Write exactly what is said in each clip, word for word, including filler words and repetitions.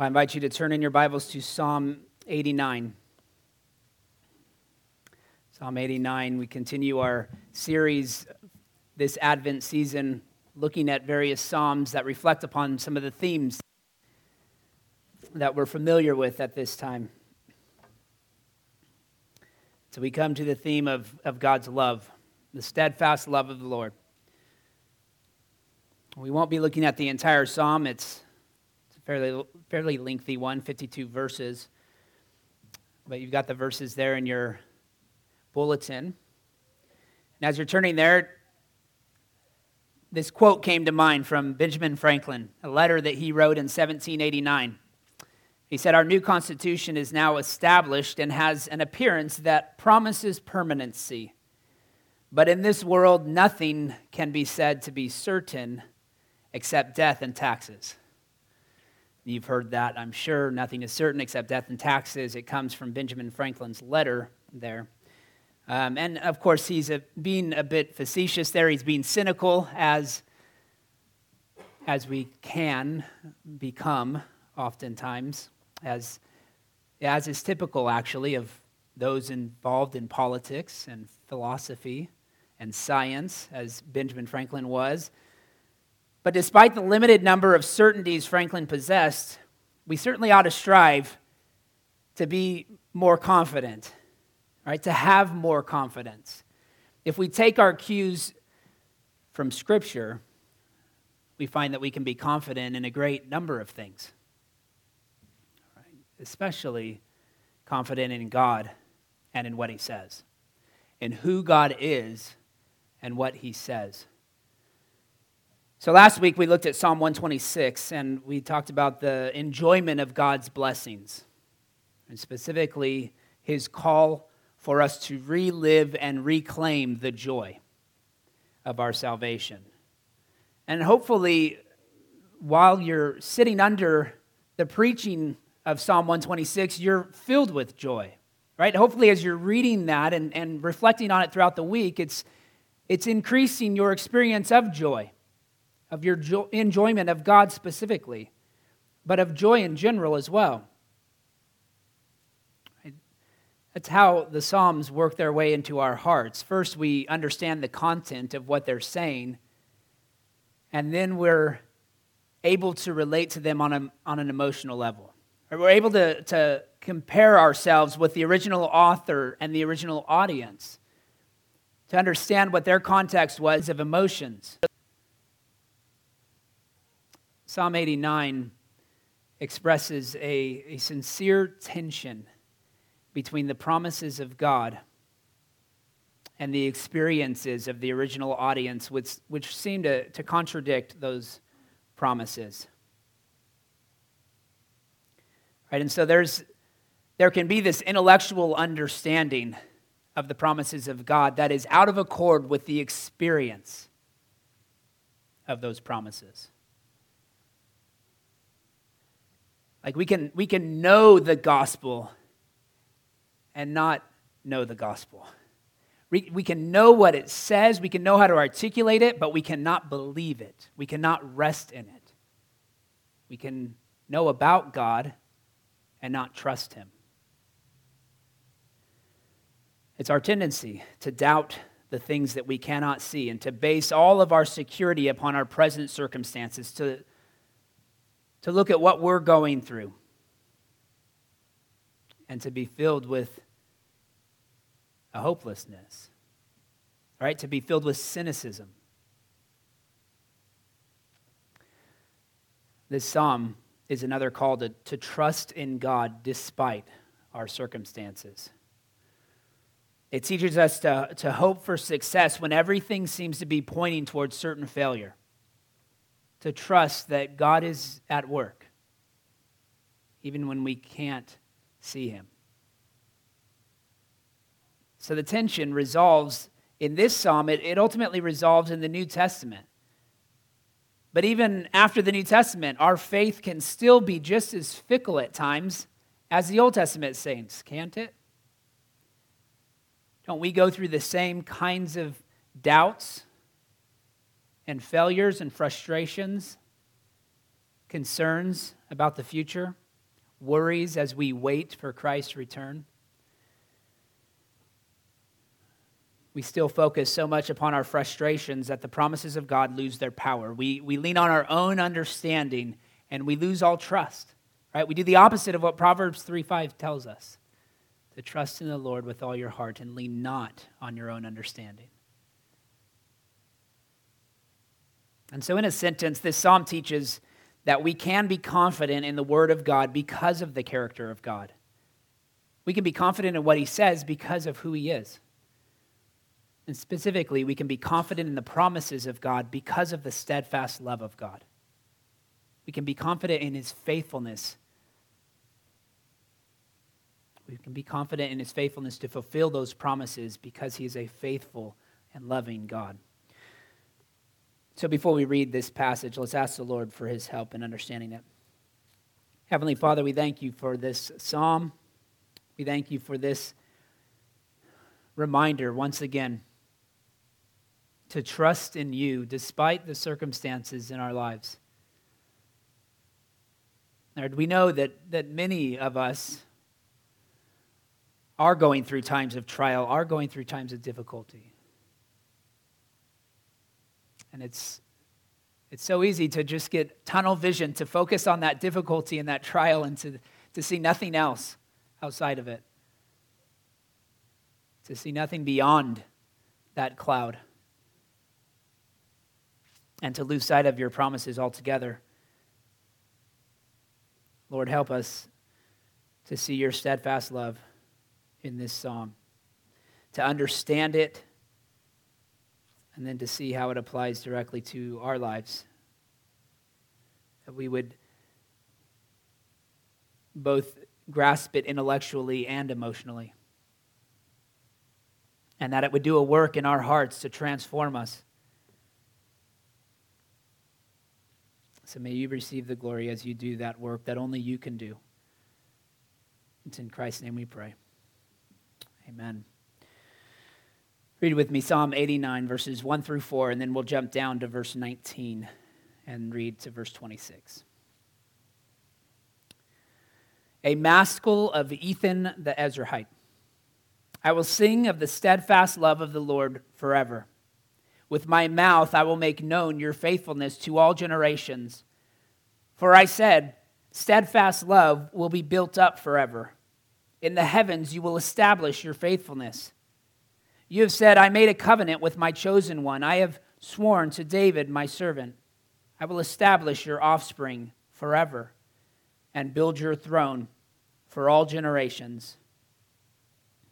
I invite you to turn in your Bibles to Psalm eighty-nine. Psalm eighty-nine, we continue our series this Advent season, looking at various psalms that reflect upon some of the themes that we're familiar with at this time. So we come to the theme of, of God's love, the steadfast love of the Lord. We won't be looking at the entire psalm. It's Fairly, fairly lengthy one, fifty-two verses, but you've got the verses there in your bulletin. And as you're turning there, this quote came to mind from Benjamin Franklin, a letter that he wrote in seventeen eighty-nine. He said, "Our new Constitution is now established and has an appearance that promises permanency. But in this world, nothing can be said to be certain except death and taxes." You've heard that, I'm sure. Nothing is certain except death and taxes. It comes from Benjamin Franklin's letter there. Um, and, of course, he's a, being a bit facetious there. He's being cynical, as, as we can become oftentimes, as, as is typical, actually, of those involved in politics and philosophy and science, as Benjamin Franklin was. But despite the limited number of certainties Franklin possessed, we certainly ought to strive to be more confident, right? To have more confidence. If we take our cues from Scripture, we find that we can be confident in a great number of things, right? Especially confident in God and in what He says, in who God is and what He says. So last week we looked at Psalm one twenty-six and we talked about the enjoyment of God's blessings, and specifically His call for us to relive and reclaim the joy of our salvation. And hopefully while you're sitting under the preaching of Psalm one twenty-six, you're filled with joy, right? Hopefully as you're reading that and, and reflecting on it throughout the week, it's, it's increasing your experience of joy, of your jo- enjoyment of God specifically, but of joy in general as well. That's how the Psalms work their way into our hearts. First, we understand the content of what they're saying, and then we're able to relate to them on, a, on an emotional level. We're able to, to compare ourselves with the original author and the original audience, to understand what their context was of emotions. Psalm eighty-nine expresses a, a sincere tension between the promises of God and the experiences of the original audience, which, which seem to, to contradict those promises. Right, and so there's there can be this intellectual understanding of the promises of God that is out of accord with the experience of those promises. Like we can we can know the gospel and not know the gospel. We, we can know what it says, we can know how to articulate it, but we cannot believe it. We cannot rest in it. We can know about God and not trust Him. It's our tendency to doubt the things that we cannot see and to base all of our security upon our present circumstances, to to look at what we're going through and to be filled with a hopelessness, right? To be filled with cynicism. This psalm is another call to, to trust in God despite our circumstances. It teaches us to, to hope for success when everything seems to be pointing towards certain failure. To trust that God is at work, even when we can't see Him. So the tension resolves in this psalm. It, it ultimately resolves in the New Testament. But even after the New Testament, our faith can still be just as fickle at times as the Old Testament saints, can't it? Don't we go through the same kinds of doubts and failures and frustrations, concerns about the future, worries as we wait for Christ's return. We still focus so much upon our frustrations that the promises of God lose their power. We, we lean on our own understanding and we lose all trust, right? We do the opposite of what Proverbs three five tells us, to trust in the Lord with all your heart and lean not on your own understanding. And so in a sentence, this psalm teaches that we can be confident in the word of God because of the character of God. We can be confident in what he says because of who he is. And specifically, we can be confident in the promises of God because of the steadfast love of God. We can be confident in his faithfulness. We can be confident in his faithfulness to fulfill those promises because he is a faithful and loving God. So before we read this passage, let's ask the Lord for his help in understanding it. Heavenly Father, we thank you for this psalm. We thank you for this reminder once again to trust in you despite the circumstances in our lives. Lord, we know that, that many of us are going through times of trial, are going through times of difficulty. And it's, it's so easy to just get tunnel vision, to focus on that difficulty and that trial and to, to see nothing else outside of it, to see nothing beyond that cloud, and to lose sight of your promises altogether. Lord, help us to see your steadfast love in this psalm, to understand it, and then to see how it applies directly to our lives. That we would both grasp it intellectually and emotionally, and that it would do a work in our hearts to transform us. So may you receive the glory as you do that work that only you can do. It's in Christ's name we pray. Amen. Read with me Psalm eighty-nine, verses one through four, and then we'll jump down to verse nineteen and read to verse twenty-six. A maskil of Ethan the Ezrahite. I will sing of the steadfast love of the Lord forever. With my mouth I will make known your faithfulness to all generations. For I said, steadfast love will be built up forever. In the heavens you will establish your faithfulness. You have said, I made a covenant with my chosen one. I have sworn to David, my servant. I will establish your offspring forever and build your throne for all generations.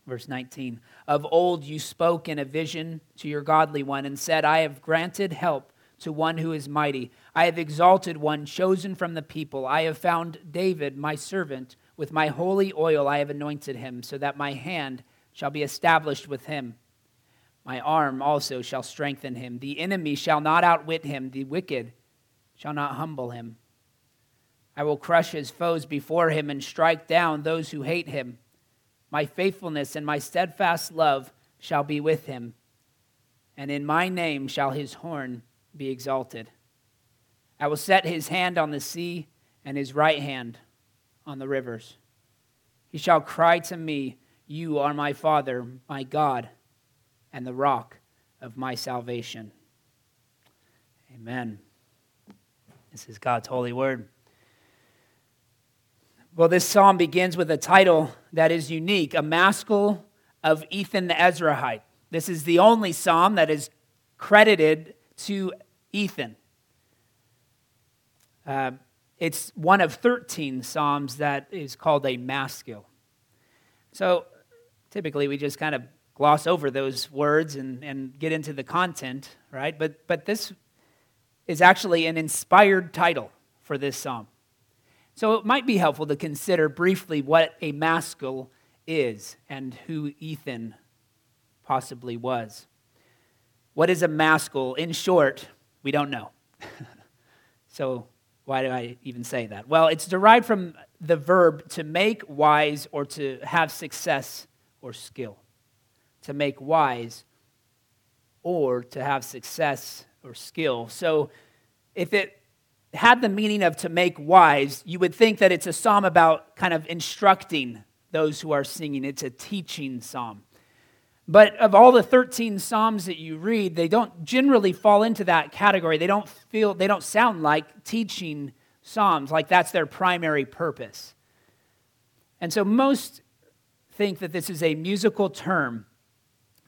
Verse nineteen, of old you spoke in a vision to your godly one and said, I have granted help to one who is mighty. I have exalted one chosen from the people. I have found David, my servant. With my holy oil I have anointed him, so that my hand shall be established with him. My arm also shall strengthen him. The enemy shall not outwit him. The wicked shall not humble him. I will crush his foes before him and strike down those who hate him. My faithfulness and my steadfast love shall be with him, and in my name shall his horn be exalted. I will set his hand on the sea and his right hand on the rivers. He shall cry to me, you are my Father, my God, and the rock of my salvation. Amen. This is God's holy word. Well, this psalm begins with a title that is unique, a maskil of Ethan the Ezrahite. This is the only psalm that is credited to Ethan. Uh, it's one of thirteen psalms that is called a maskil. So typically we just kind of gloss over those words and, and get into the content, right? But, but this is actually an inspired title for this psalm. So it might be helpful to consider briefly what a maskil is and who Ethan possibly was. What is a maskil? In short, we don't know. So why do I even say that? Well, it's derived from the verb to make wise or to have success or skill. To make wise or to have success or skill. So if it had the meaning of to make wise, you would think that it's a psalm about kind of instructing those who are singing. It's a teaching psalm. But of all the thirteen psalms that you read, they don't generally fall into that category. They don't feel, they don't sound like teaching psalms, like that's their primary purpose. And so most think that this is a musical term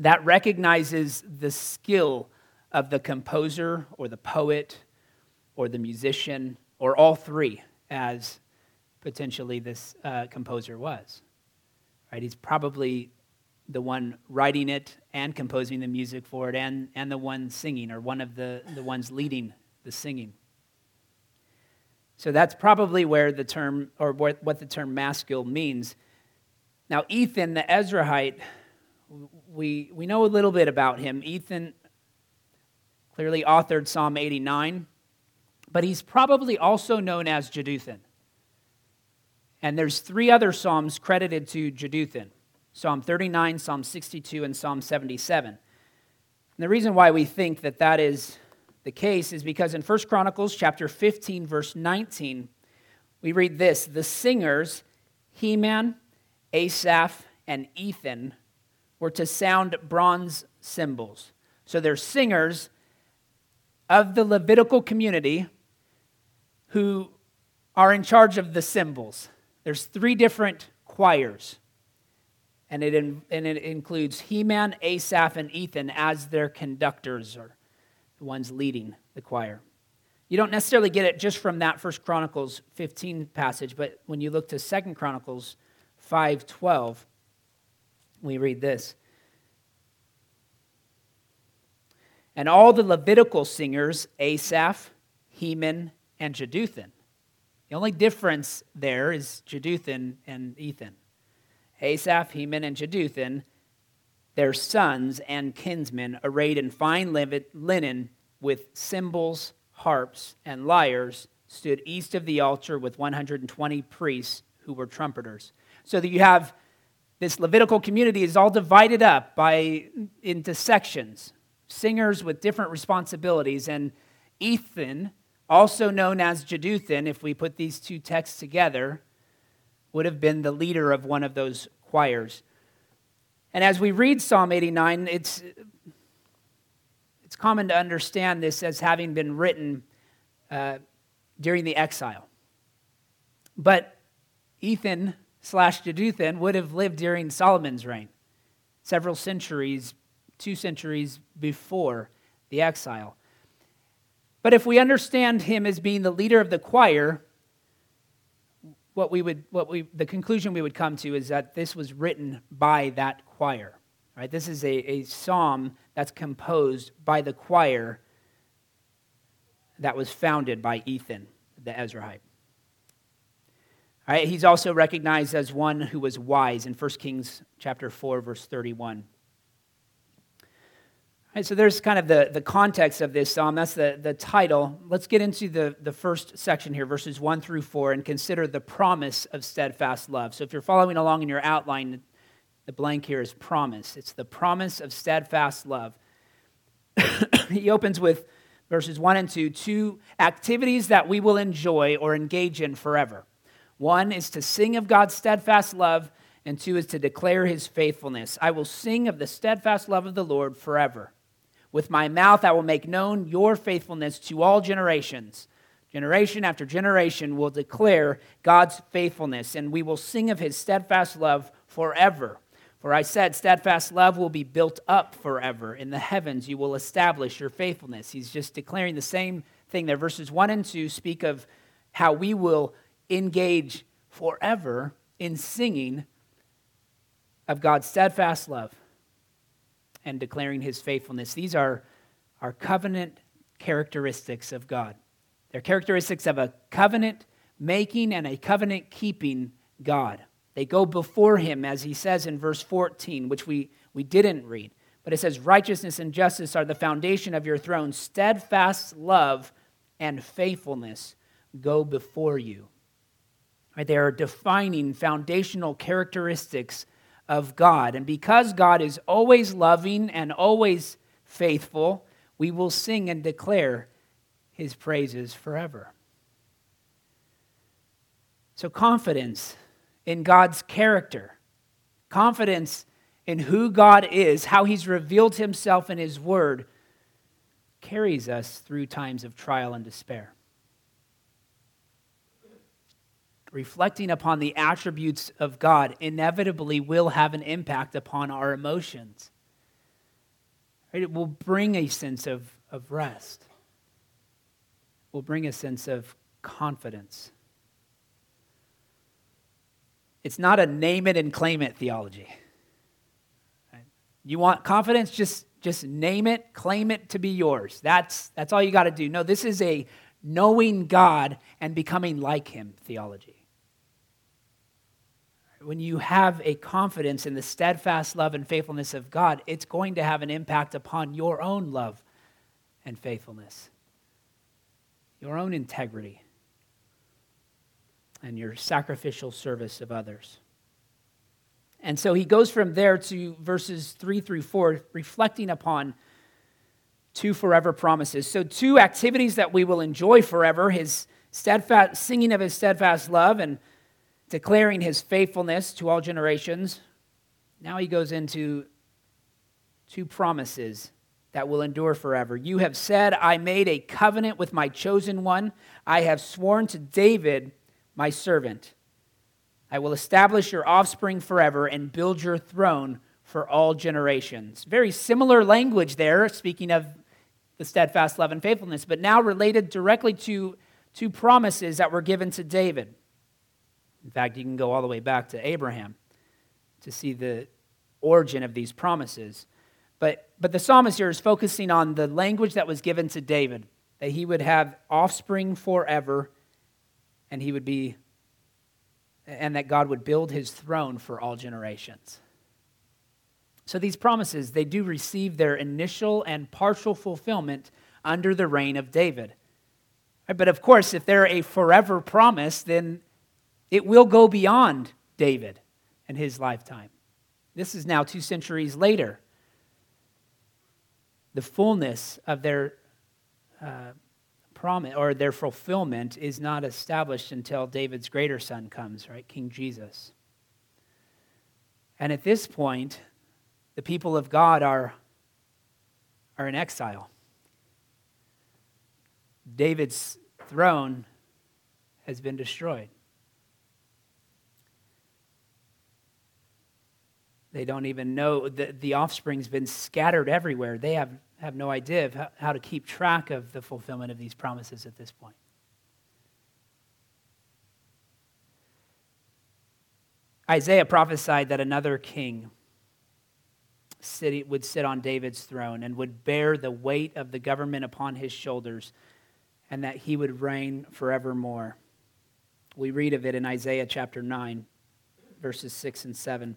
that recognizes the skill of the composer or the poet or the musician or all three, as potentially this uh, composer was. Right? He's probably the one writing it and composing the music for it, and, and the one singing, or one of the, the ones leading the singing. So that's probably where the term, or what, what the term maskil means. Now, Ethan the Ezrahite, we, we know a little bit about him. Ethan clearly authored Psalm eighty-nine, but he's probably also known as Jeduthun. And there's three other psalms credited to Jeduthun: Psalm thirty-nine, Psalm sixty-two, and Psalm seventy-seven. And the reason why we think that that is the case is because in First Chronicles chapter fifteen, verse nineteen, we read this: the singers, Heman, Asaph, and Ethan, were to sound bronze cymbals. So they're singers of the Levitical community who are in charge of the cymbals. There's three different choirs, and it in, and it includes Heman, Asaph, and Ethan as their conductors, or the ones leading the choir. You don't necessarily get it just from that First Chronicles fifteen passage, but when you look to Second Chronicles five twelve, we read this: and all the Levitical singers, Asaph, Heman, and Jeduthun. The only difference there is Jeduthun and Ethan. Asaph, Heman, and Jeduthun, their sons and kinsmen, arrayed in fine linen with cymbals, harps, and lyres, stood east of the altar with one hundred twenty priests who were trumpeters. So that you have this Levitical community is all divided up by into sections, singers with different responsibilities, and Ethan, also known as Jeduthun, if we put these two texts together, would have been the leader of one of those choirs. And as we read Psalm eighty-nine, it's it's common to understand this as having been written uh, during the exile. But Ethan slash Jeduthun would have lived during Solomon's reign, several centuries, two centuries before the exile. But if we understand him as being the leader of the choir, What we would, what we, the conclusion we would come to is that this was written by that choir, right? This is a, a psalm that's composed by the choir that was founded by Ethan the Ezrahite. All right, he's also recognized as one who was wise in First Kings chapter four, verse thirty-one. All right, so there's kind of the, the context of this psalm. That's the, the title. Let's get into the, the first section here, verses one through four, and consider the promise of steadfast love. So if you're following along in your outline, the blank here is promise. It's the promise of steadfast love. He opens with verses one and two, two activities that we will enjoy or engage in forever. One is to sing of God's steadfast love, and two is to declare his faithfulness. I will sing of the steadfast love of the Lord forever. With my mouth I will make known your faithfulness to all generations. Generation after generation will declare God's faithfulness, and we will sing of his steadfast love forever. For I said, steadfast love will be built up forever. In the heavens you will establish your faithfulness. He's just declaring the same thing there. Verses one and two speak of how we will engage forever in singing of God's steadfast love and declaring his faithfulness. These are our covenant characteristics of God. They're characteristics of a covenant-making and a covenant-keeping God. They go before him, as he says in verse fourteen, which we, we didn't read. But it says, righteousness and justice are the foundation of your throne. Steadfast love and faithfulness go before you. They are defining foundational characteristics of God. And because God is always loving and always faithful, we will sing and declare his praises forever. So confidence in God's character, confidence in who God is, how he's revealed himself in his word, carries us through times of trial and despair. Reflecting upon the attributes of God inevitably will have an impact upon our emotions. Right? It will bring a sense of, of rest. It will bring a sense of confidence. It's not a name it and claim it theology. Right? You want confidence? Just, just name it, claim it to be yours. That's, that's all you got to do. No, this is a knowing God and becoming like him theology. When you have a confidence in the steadfast love and faithfulness of God, it's going to have an impact upon your own love and faithfulness, your own integrity, and your sacrificial service of others. And so he goes from there to verses three through four, reflecting upon two forever promises. So two activities that we will enjoy forever, his steadfast singing of his steadfast love and declaring his faithfulness to all generations. Now he goes into two promises that will endure forever. You have said, I made a covenant with my chosen one. I have sworn to David, my servant. I will establish your offspring forever and build your throne for all generations. Very similar language there, speaking of the steadfast love and faithfulness, but now related directly to two promises that were given to David. In fact, you can go all the way back to Abraham to see the origin of these promises. But, but the psalmist here is focusing on the language that was given to David, that he would have offspring forever, and he would be, and that God would build his throne for all generations. So these promises, they do receive their initial and partial fulfillment under the reign of David. But of course, if they're a forever promise, then it will go beyond David and his lifetime. This is now two centuries later. The fullness of their uh, promise or their fulfillment is not established until David's greater son comes, right? King Jesus. And at this point, the people of God are, are in exile. David's throne has been destroyed. They don't even know, the, the offspring's been scattered everywhere. They have, have no idea of how, how to keep track of the fulfillment of these promises at this point. Isaiah prophesied that another king sit, would sit on David's throne and would bear the weight of the government upon his shoulders, and that he would reign forevermore. We read of it in Isaiah chapter nine, verses six and seven.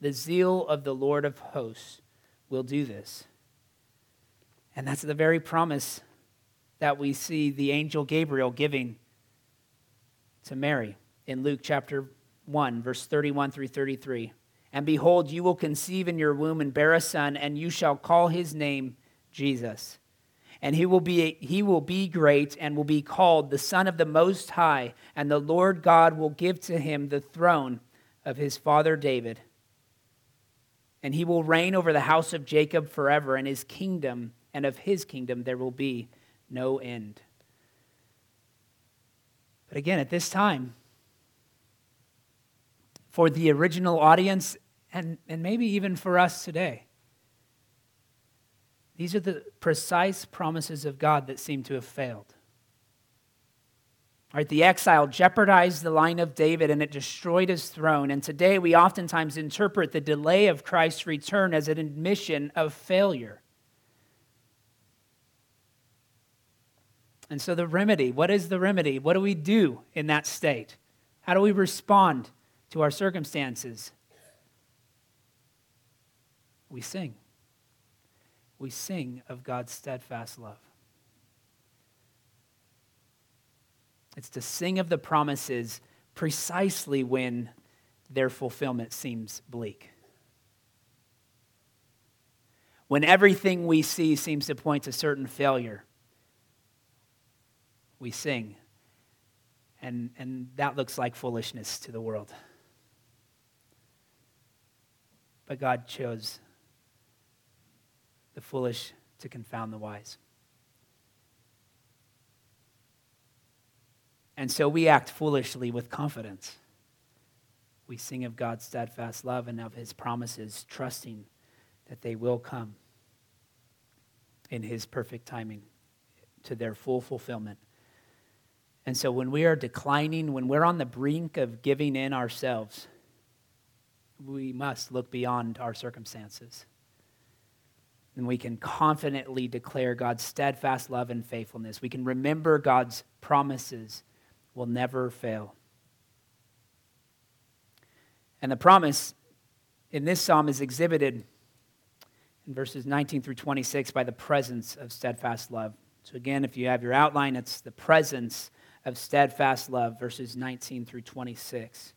The zeal of the Lord of hosts will do this. And that's the very promise that we see the angel Gabriel giving to Mary in Luke chapter one, verse thirty-one through thirty-three. And behold, you will conceive in your womb and bear a son, and you shall call his name Jesus. And he will be he will be great and will be called the Son of the Most High, and the Lord God will give to him the throne of his father David. And he will reign over the house of Jacob forever, and his kingdom, and of his kingdom there will be no end. But again, at this time, for the original audience, and, and maybe even for us today, these are the precise promises of God that seem to have failed. All right, the exile jeopardized the line of David, and it destroyed his throne. And today we oftentimes interpret the delay of Christ's return as an admission of failure. And so the remedy, what is the remedy? What do we do in that state? How do we respond to our circumstances? We sing. We sing of God's steadfast love. It's to sing of the promises precisely when their fulfillment seems bleak. When everything we see seems to point to certain failure, we sing. And, and that looks like foolishness to the world. But God chose the foolish to confound the wise. And so we act foolishly with confidence. We sing of God's steadfast love and of his promises, trusting that they will come in his perfect timing to their full fulfillment. And so when we are declining, when we're on the brink of giving in ourselves, we must look beyond our circumstances. And we can confidently declare God's steadfast love and faithfulness. We can remember God's promises will never fail. And the promise in this psalm is exhibited in verses nineteen through twenty-six by the presence of steadfast love. So again, if you have your outline, it's the presence of steadfast love, verses nineteen through twenty-six.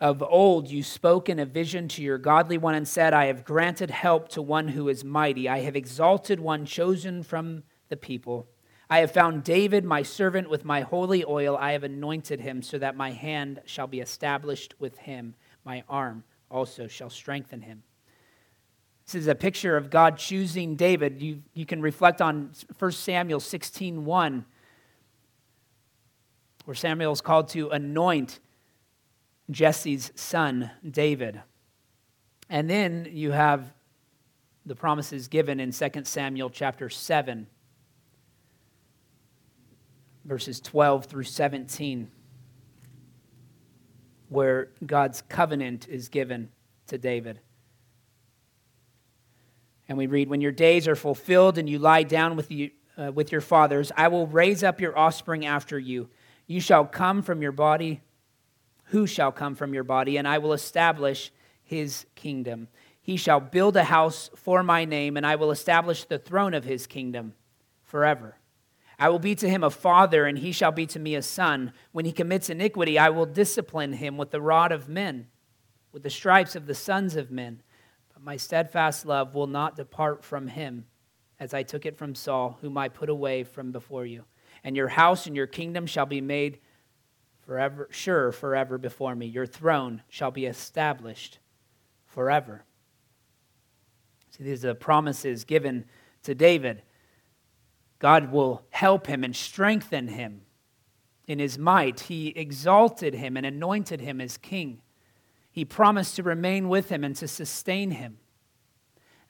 Of old you spoke in a vision to your godly one and said, I have granted help to one who is mighty. I have exalted one chosen from the people. I have found David, my servant, with my holy oil. I have anointed him so that my hand shall be established with him. My arm also shall strengthen him. This is a picture of God choosing David. You, you can reflect on First Samuel sixteen one, where Samuel is called to anoint Jesse's son, David. And then you have the promises given in Second Samuel chapter seven, verses twelve through seventeen, where God's covenant is given to David. And we read, when your days are fulfilled and you lie down with, you, uh, with your fathers, I will raise up your offspring after you. You shall come from your body, who shall come from your body, and I will establish his kingdom. He shall build a house for my name, and I will establish the throne of his kingdom forever. I will be to him a father, and he shall be to me a son. When he commits iniquity, I will discipline him with the rod of men, with the stripes of the sons of men. But my steadfast love will not depart from him, as I took it from Saul, whom I put away from before you. And your house and your kingdom shall be made forever, sure forever before me. Your throne shall be established forever. See, these are the promises given to David. God will help him and strengthen him in his might. He exalted him and anointed him as king. He promised to remain with him and to sustain him.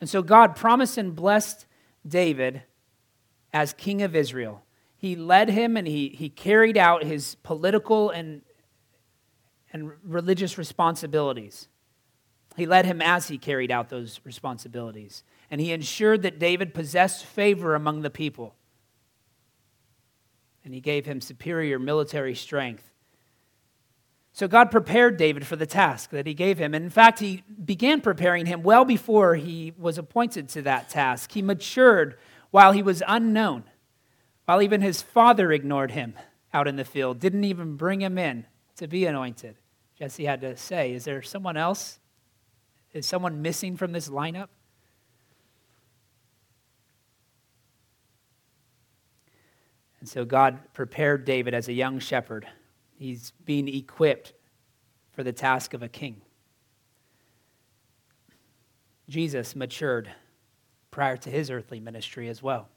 And so God promised and blessed David as king of Israel. He led him and he, he carried out his political and, and religious responsibilities. He led him as he carried out those responsibilities. And he ensured that David possessed favor among the people. And he gave him superior military strength. So God prepared David for the task that he gave him. And in fact, he began preparing him well before he was appointed to that task. He matured while he was unknown, while even his father ignored him out in the field, didn't even bring him in to be anointed. Jesse had to say, is there someone else? Is someone missing from this lineup? And so God prepared David as a young shepherd. He's being equipped for the task of a king. Jesus matured prior to his earthly ministry as well.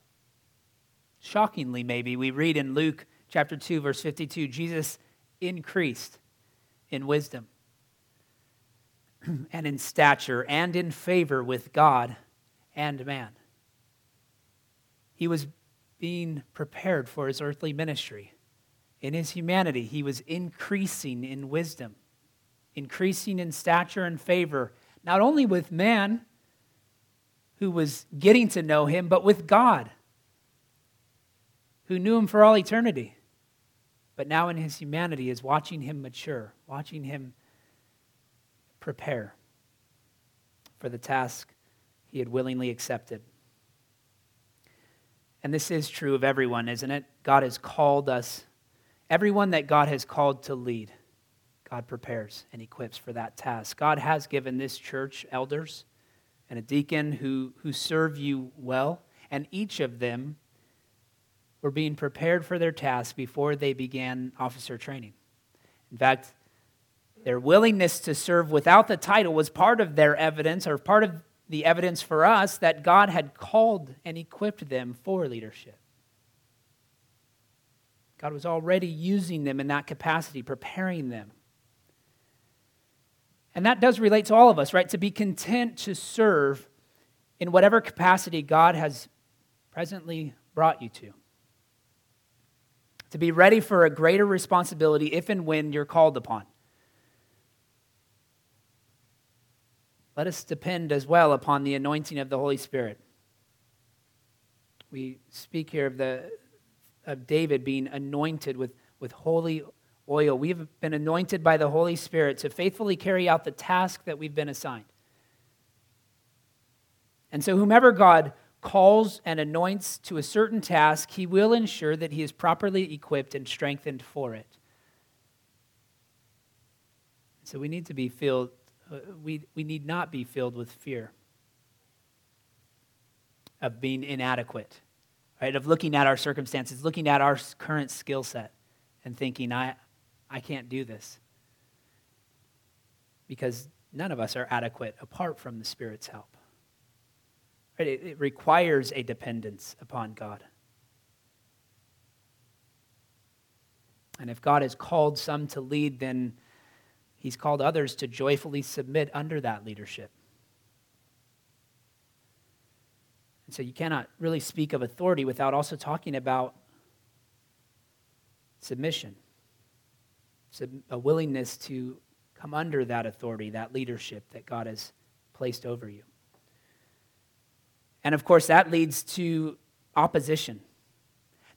Shockingly, maybe, we read in Luke chapter two, verse fifty-two, Jesus increased in wisdom and in stature and in favor with God and man. He was being prepared for his earthly ministry. In his humanity, he was increasing in wisdom, increasing in stature and favor, not only with man, who was getting to know him, but with God, who knew him for all eternity, but now in his humanity is watching him mature, watching him prepare for the task he had willingly accepted. And this is true of everyone, isn't it? God has called us. Everyone that God has called to lead, God prepares and equips for that task. God has given this church elders and a deacon who, who serve you well, and each of them were being prepared for their task before they began officer training. In fact, their willingness to serve without the title was part of their evidence, or part of the evidence for us that God had called and equipped them for leadership. God was already using them in that capacity, preparing them. And that does relate to all of us, right? To be content to serve in whatever capacity God has presently brought you to. To be ready for a greater responsibility if and when you're called upon. Let us depend as well upon the anointing of the Holy Spirit. We speak here of the of David being anointed with, with holy oil. We've been anointed by the Holy Spirit to faithfully carry out the task that we've been assigned. And so whomever God calls and anoints to a certain task, he will ensure that he is properly equipped and strengthened for it. So we need to be filled, uh, we, we need not be filled with fear of being inadequate, right? Of looking at our circumstances, looking at our current skill set and thinking, I, I can't do this. Because none of us are adequate apart from the Spirit's help. Right? It, it requires a dependence upon God. And if God has called some to lead, then he's called others to joyfully submit under that leadership. And so you cannot really speak of authority without also talking about submission. A willingness to come under that authority, that leadership that God has placed over you. And of course, that leads to opposition.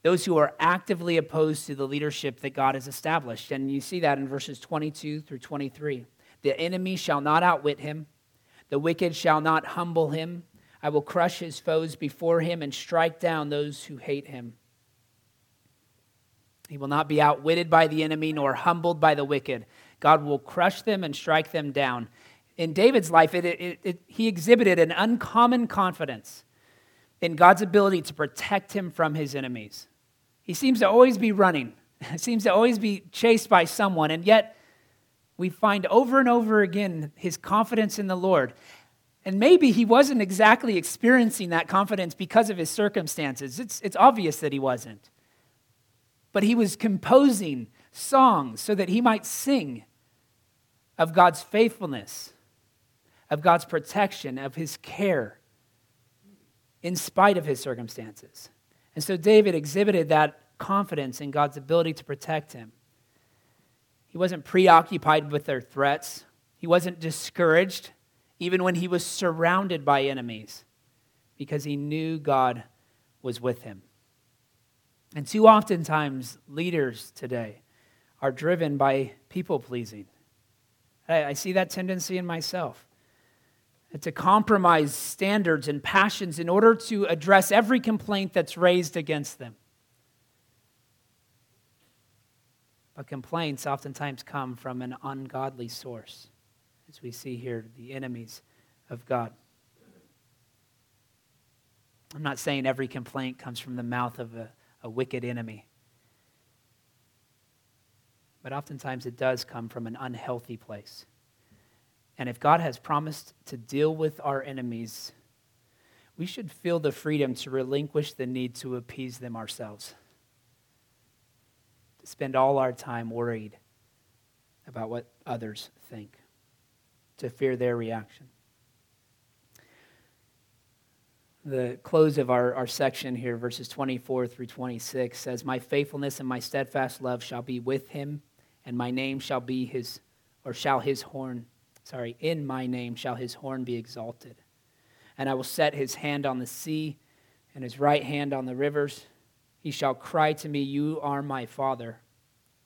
Those who are actively opposed to the leadership that God has established. And you see that in verses twenty-two through twenty-three. The enemy shall not outwit him. The wicked shall not humble him. I will crush his foes before him and strike down those who hate him. He will not be outwitted by the enemy nor humbled by the wicked. God will crush them and strike them down. In David's life, it, it, it, he exhibited an uncommon confidence in God's ability to protect him from his enemies. He seems to always be running. He seems to always be chased by someone. And yet, we find over and over again his confidence in the Lord. And maybe he wasn't exactly experiencing that confidence because of his circumstances. It's, it's obvious that he wasn't. But he was composing songs so that he might sing of God's faithfulness, of God's protection, of his care, in spite of his circumstances. And so David exhibited that confidence in God's ability to protect him. He wasn't preoccupied with their threats. He wasn't discouraged, even when he was surrounded by enemies, because he knew God was with him. And too oftentimes, leaders today are driven by people-pleasing. I, I see that tendency in myself. To compromise standards and passions in order to address every complaint that's raised against them. But complaints oftentimes come from an ungodly source, as we see here, the enemies of God. I'm not saying every complaint comes from the mouth of a A wicked enemy. But oftentimes it does come from an unhealthy place. And if God has promised to deal with our enemies, we should feel the freedom to relinquish the need to appease them ourselves. To spend all our time worried about what others think. To fear their reaction. The close of our, our section here, verses twenty-four through twenty-six, says, "My faithfulness and my steadfast love shall be with him, and my name shall be his, or shall his horn, sorry, in my name shall his horn be exalted. and I will set his hand on the sea and his right hand on the rivers. He shall cry to me, you are my Father,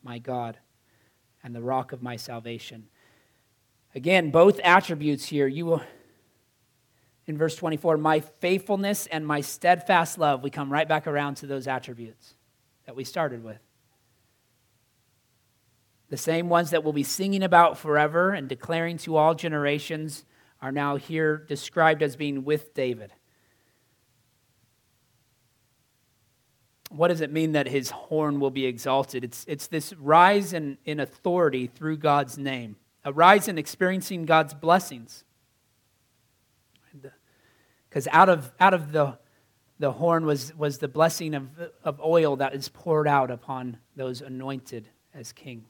my God, and the rock of my salvation. Again, both attributes here. You will, in verse twenty-four, my faithfulness and my steadfast love. We come right back around to those attributes that we started with. The same ones that we'll be singing about forever and declaring to all generations are now here described as being with David. What does it mean that his horn will be exalted? It's, it's this rise in, in authority through God's name, a rise in experiencing God's blessings. Because out of out of the the horn was, was the blessing of, of oil that is poured out upon those anointed as king.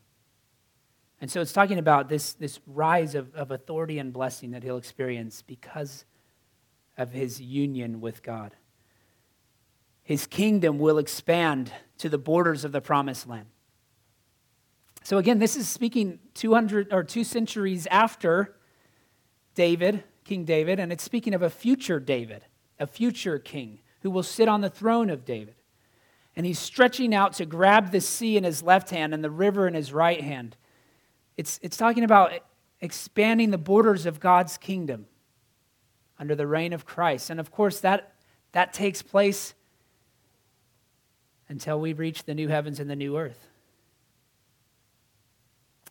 And so it's talking about this, this rise of, of authority and blessing that he'll experience because of his union with God. His kingdom will expand to the borders of the promised land. So again, this is speaking two hundred or two centuries after David, King David, and it's speaking of a future David, a future king who will sit on the throne of David. And he's stretching out to grab the sea in his left hand and the river in his right hand. It's, it's talking about expanding the borders of God's kingdom under the reign of Christ. And of course, that, that takes place until we reach the new heavens and the new earth.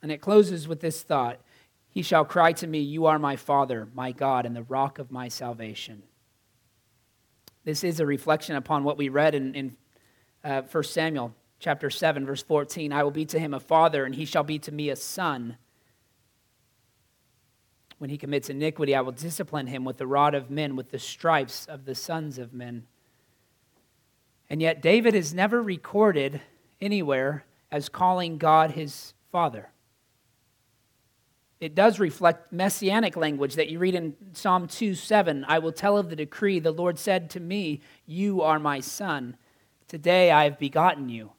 And it closes with this thought. He shall cry to me, you are my Father, my God, and the rock of my salvation. This is a reflection upon what we read in, in uh, First Samuel chapter seven, verse fourteen. I will be to him a father, and he shall be to me a son. When he commits iniquity, I will discipline him with the rod of men, with the stripes of the sons of men. And yet David is never recorded anywhere as calling God his Father. It does reflect messianic language that you read in Psalm two seven. I will tell of the decree, the Lord said to me, you are my son. Today I have begotten you.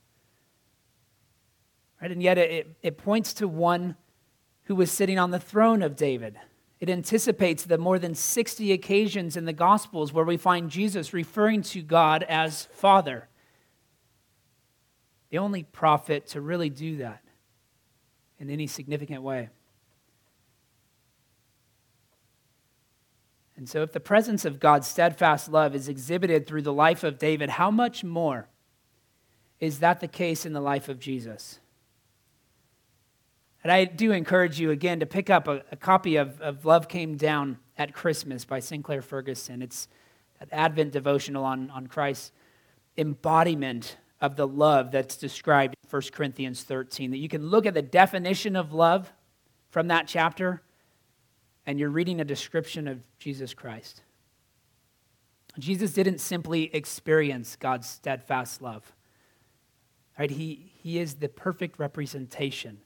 Right? And yet it, it points to one who was sitting on the throne of David. It anticipates the more than sixty occasions in the Gospels where we find Jesus referring to God as Father. The only prophet to really do that in any significant way. And so if the presence of God's steadfast love is exhibited through the life of David, how much more is that the case in the life of Jesus? And I do encourage you, again, to pick up a, a copy of, of Love Came Down at Christmas by Sinclair Ferguson. It's an Advent devotional on, on Christ's embodiment of the love that's described in First Corinthians thirteen, that you can look at the definition of love from that chapter, and you're reading a description of Jesus Christ. Jesus didn't simply experience God's steadfast love. Right? He, he is the perfect representation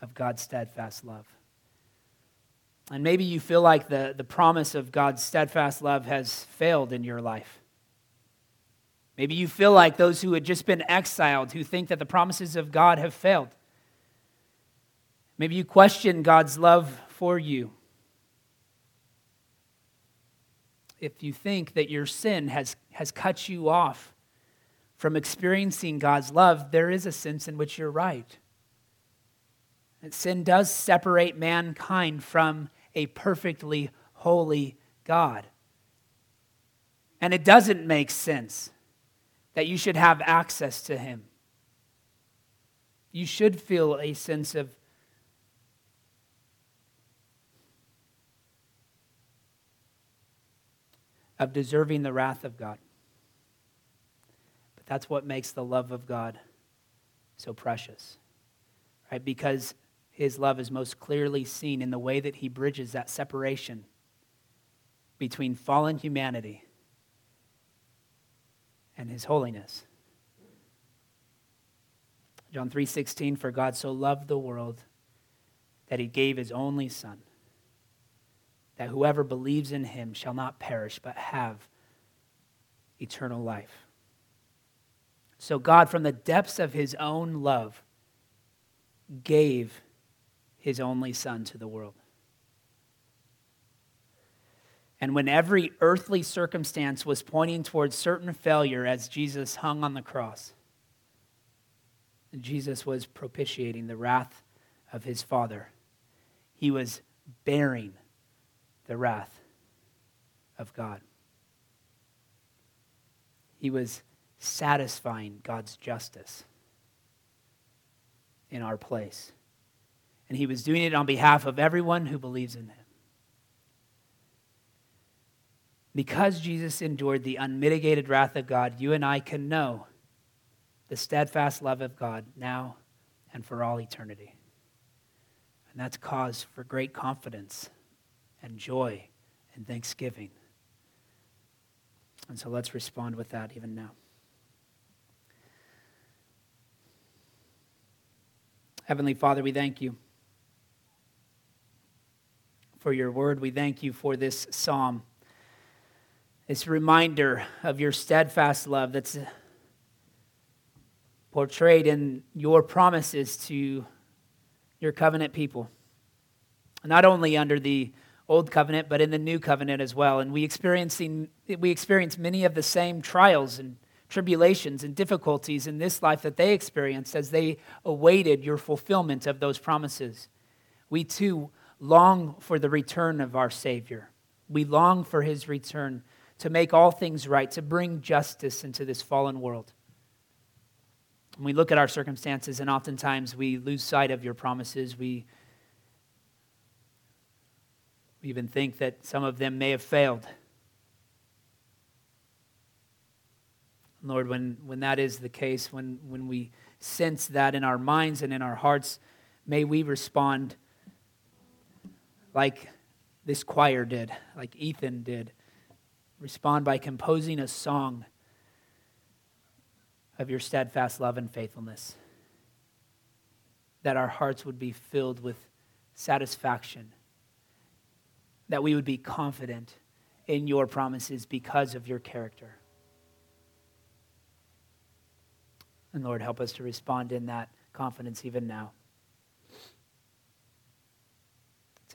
of God's steadfast love. And maybe you feel like the, the promise of God's steadfast love has failed in your life. Maybe you feel like those who had just been exiled, who think that the promises of God have failed. Maybe you question God's love for you. If you think that your sin has, has cut you off from experiencing God's love, there is a sense in which you're right. Sin does separate mankind from a perfectly holy God. And it doesn't make sense that you should have access to him. You should feel a sense of of deserving the wrath of God. But that's what makes the love of God so precious. Right? Because his love is most clearly seen in the way that he bridges that separation between fallen humanity and his holiness. John three sixteen, for God so loved the world that he gave his only son, that whoever believes in him shall not perish but have eternal life. So God, from the depths of his own love, gave his only son to the world. And when every earthly circumstance was pointing towards certain failure as Jesus hung on the cross, Jesus was propitiating the wrath of his Father. He was bearing the wrath of God. He was satisfying God's justice in our place. And he was doing it on behalf of everyone who believes in him. Because Jesus endured the unmitigated wrath of God, you and I can know the steadfast love of God now and for all eternity. And that's cause for great confidence and joy and thanksgiving. And so let's respond with that even now. Heavenly Father, we thank you for your word. We thank you for this psalm, this reminder of your steadfast love that's portrayed in your promises to your covenant people, not only under the Old Covenant, but in the New Covenant as well. And we experiencing we experience many of the same trials and tribulations and difficulties in this life that they experienced as they awaited your fulfillment of those promises. We too long for the return of our Savior. We long for his return to make all things right, to bring justice into this fallen world. And we look at our circumstances, and oftentimes we lose sight of your promises. We, we even think that some of them may have failed. Lord, when, when that is the case, when, when we sense that in our minds and in our hearts, may we respond like this choir did, like Ethan did. Respond by composing a song of your steadfast love and faithfulness, that our hearts would be filled with satisfaction, that we would be confident in your promises because of your character. And Lord, help us to respond in that confidence even now. It's